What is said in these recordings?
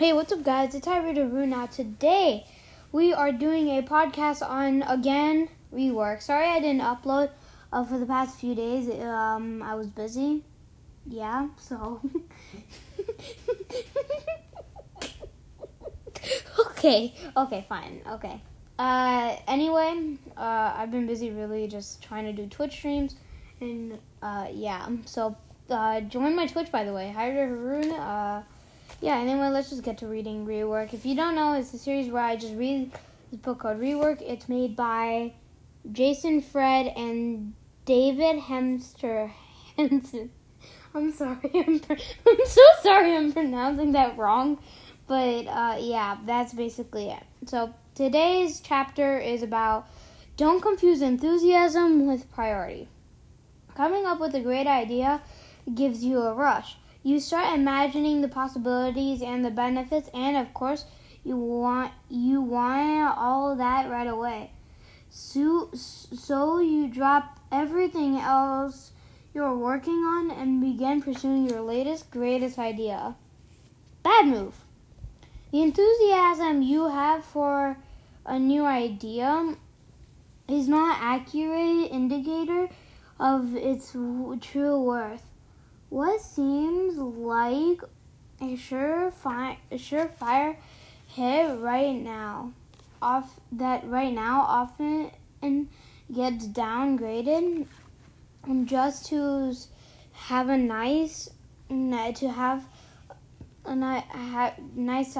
Hey, what's up, guys? It's Hydraroon. Now, today we are doing a podcast on, again, Rework. Sorry I didn't upload for the past few days. I was busy. Yeah, so. Okay, fine. Okay. Anyway, I've been busy really just trying to do Twitch streams. And, yeah. So, join my Twitch, by the way. Hydraroon, yeah, anyway, let's just get to reading Rework. If you don't know, it's a series where I just read this book called Rework. It's made by Jason Fried and David Hemster Hansen. I'm so sorry I'm pronouncing that wrong. But, yeah, that's basically it. So, today's chapter is about don't confuse enthusiasm with priority. Coming up with a great idea gives you a rush. You start imagining the possibilities and the benefits, and of course, you want all that right away. So you drop everything else you're working on and begin pursuing your latest, greatest idea. Bad move. The enthusiasm you have for a new idea is not an accurate indicator of its true worth. What seems like a surefire hit right now often gets downgraded just to have a nice to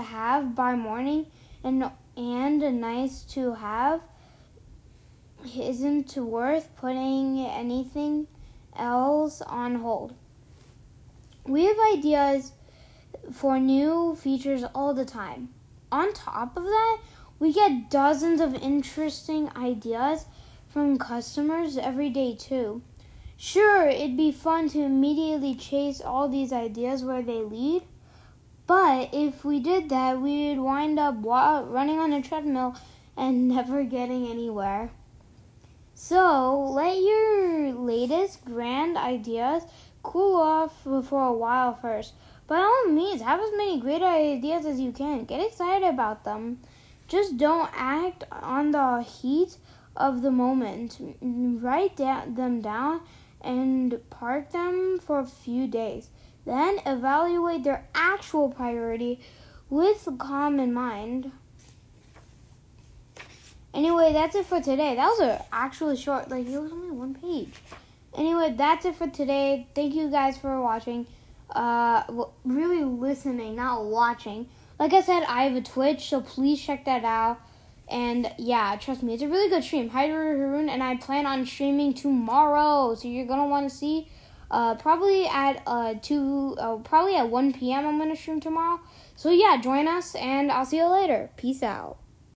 have by morning, and a nice to have isn't worth putting anything else on hold. We have ideas for new features all the time. On top of that, we get dozens of interesting ideas from customers every day too. Sure, it'd be fun to immediately chase all these ideas where they lead, but if we did that, we'd wind up running on a treadmill and never getting anywhere. So, let your latest grand ideas cool off for a while first. By all means, have as many great ideas as you can. Get excited about them. Just don't act on the heat of the moment. Write them down and park them for a few days. Then evaluate their actual priority with calm in mind. Anyway, that's it for today. That was actually short. Like, it was only one page. Anyway, that's it for today. Thank you guys for watching. Really listening, not watching. Like I said, I have a Twitch, so please check that out. And, yeah, trust me, it's a really good stream. Hydraroon and I plan on streaming tomorrow. So you're going to want to see. Probably at 1 p.m. I'm going to stream tomorrow. So, yeah, join us, and I'll see you later. Peace out.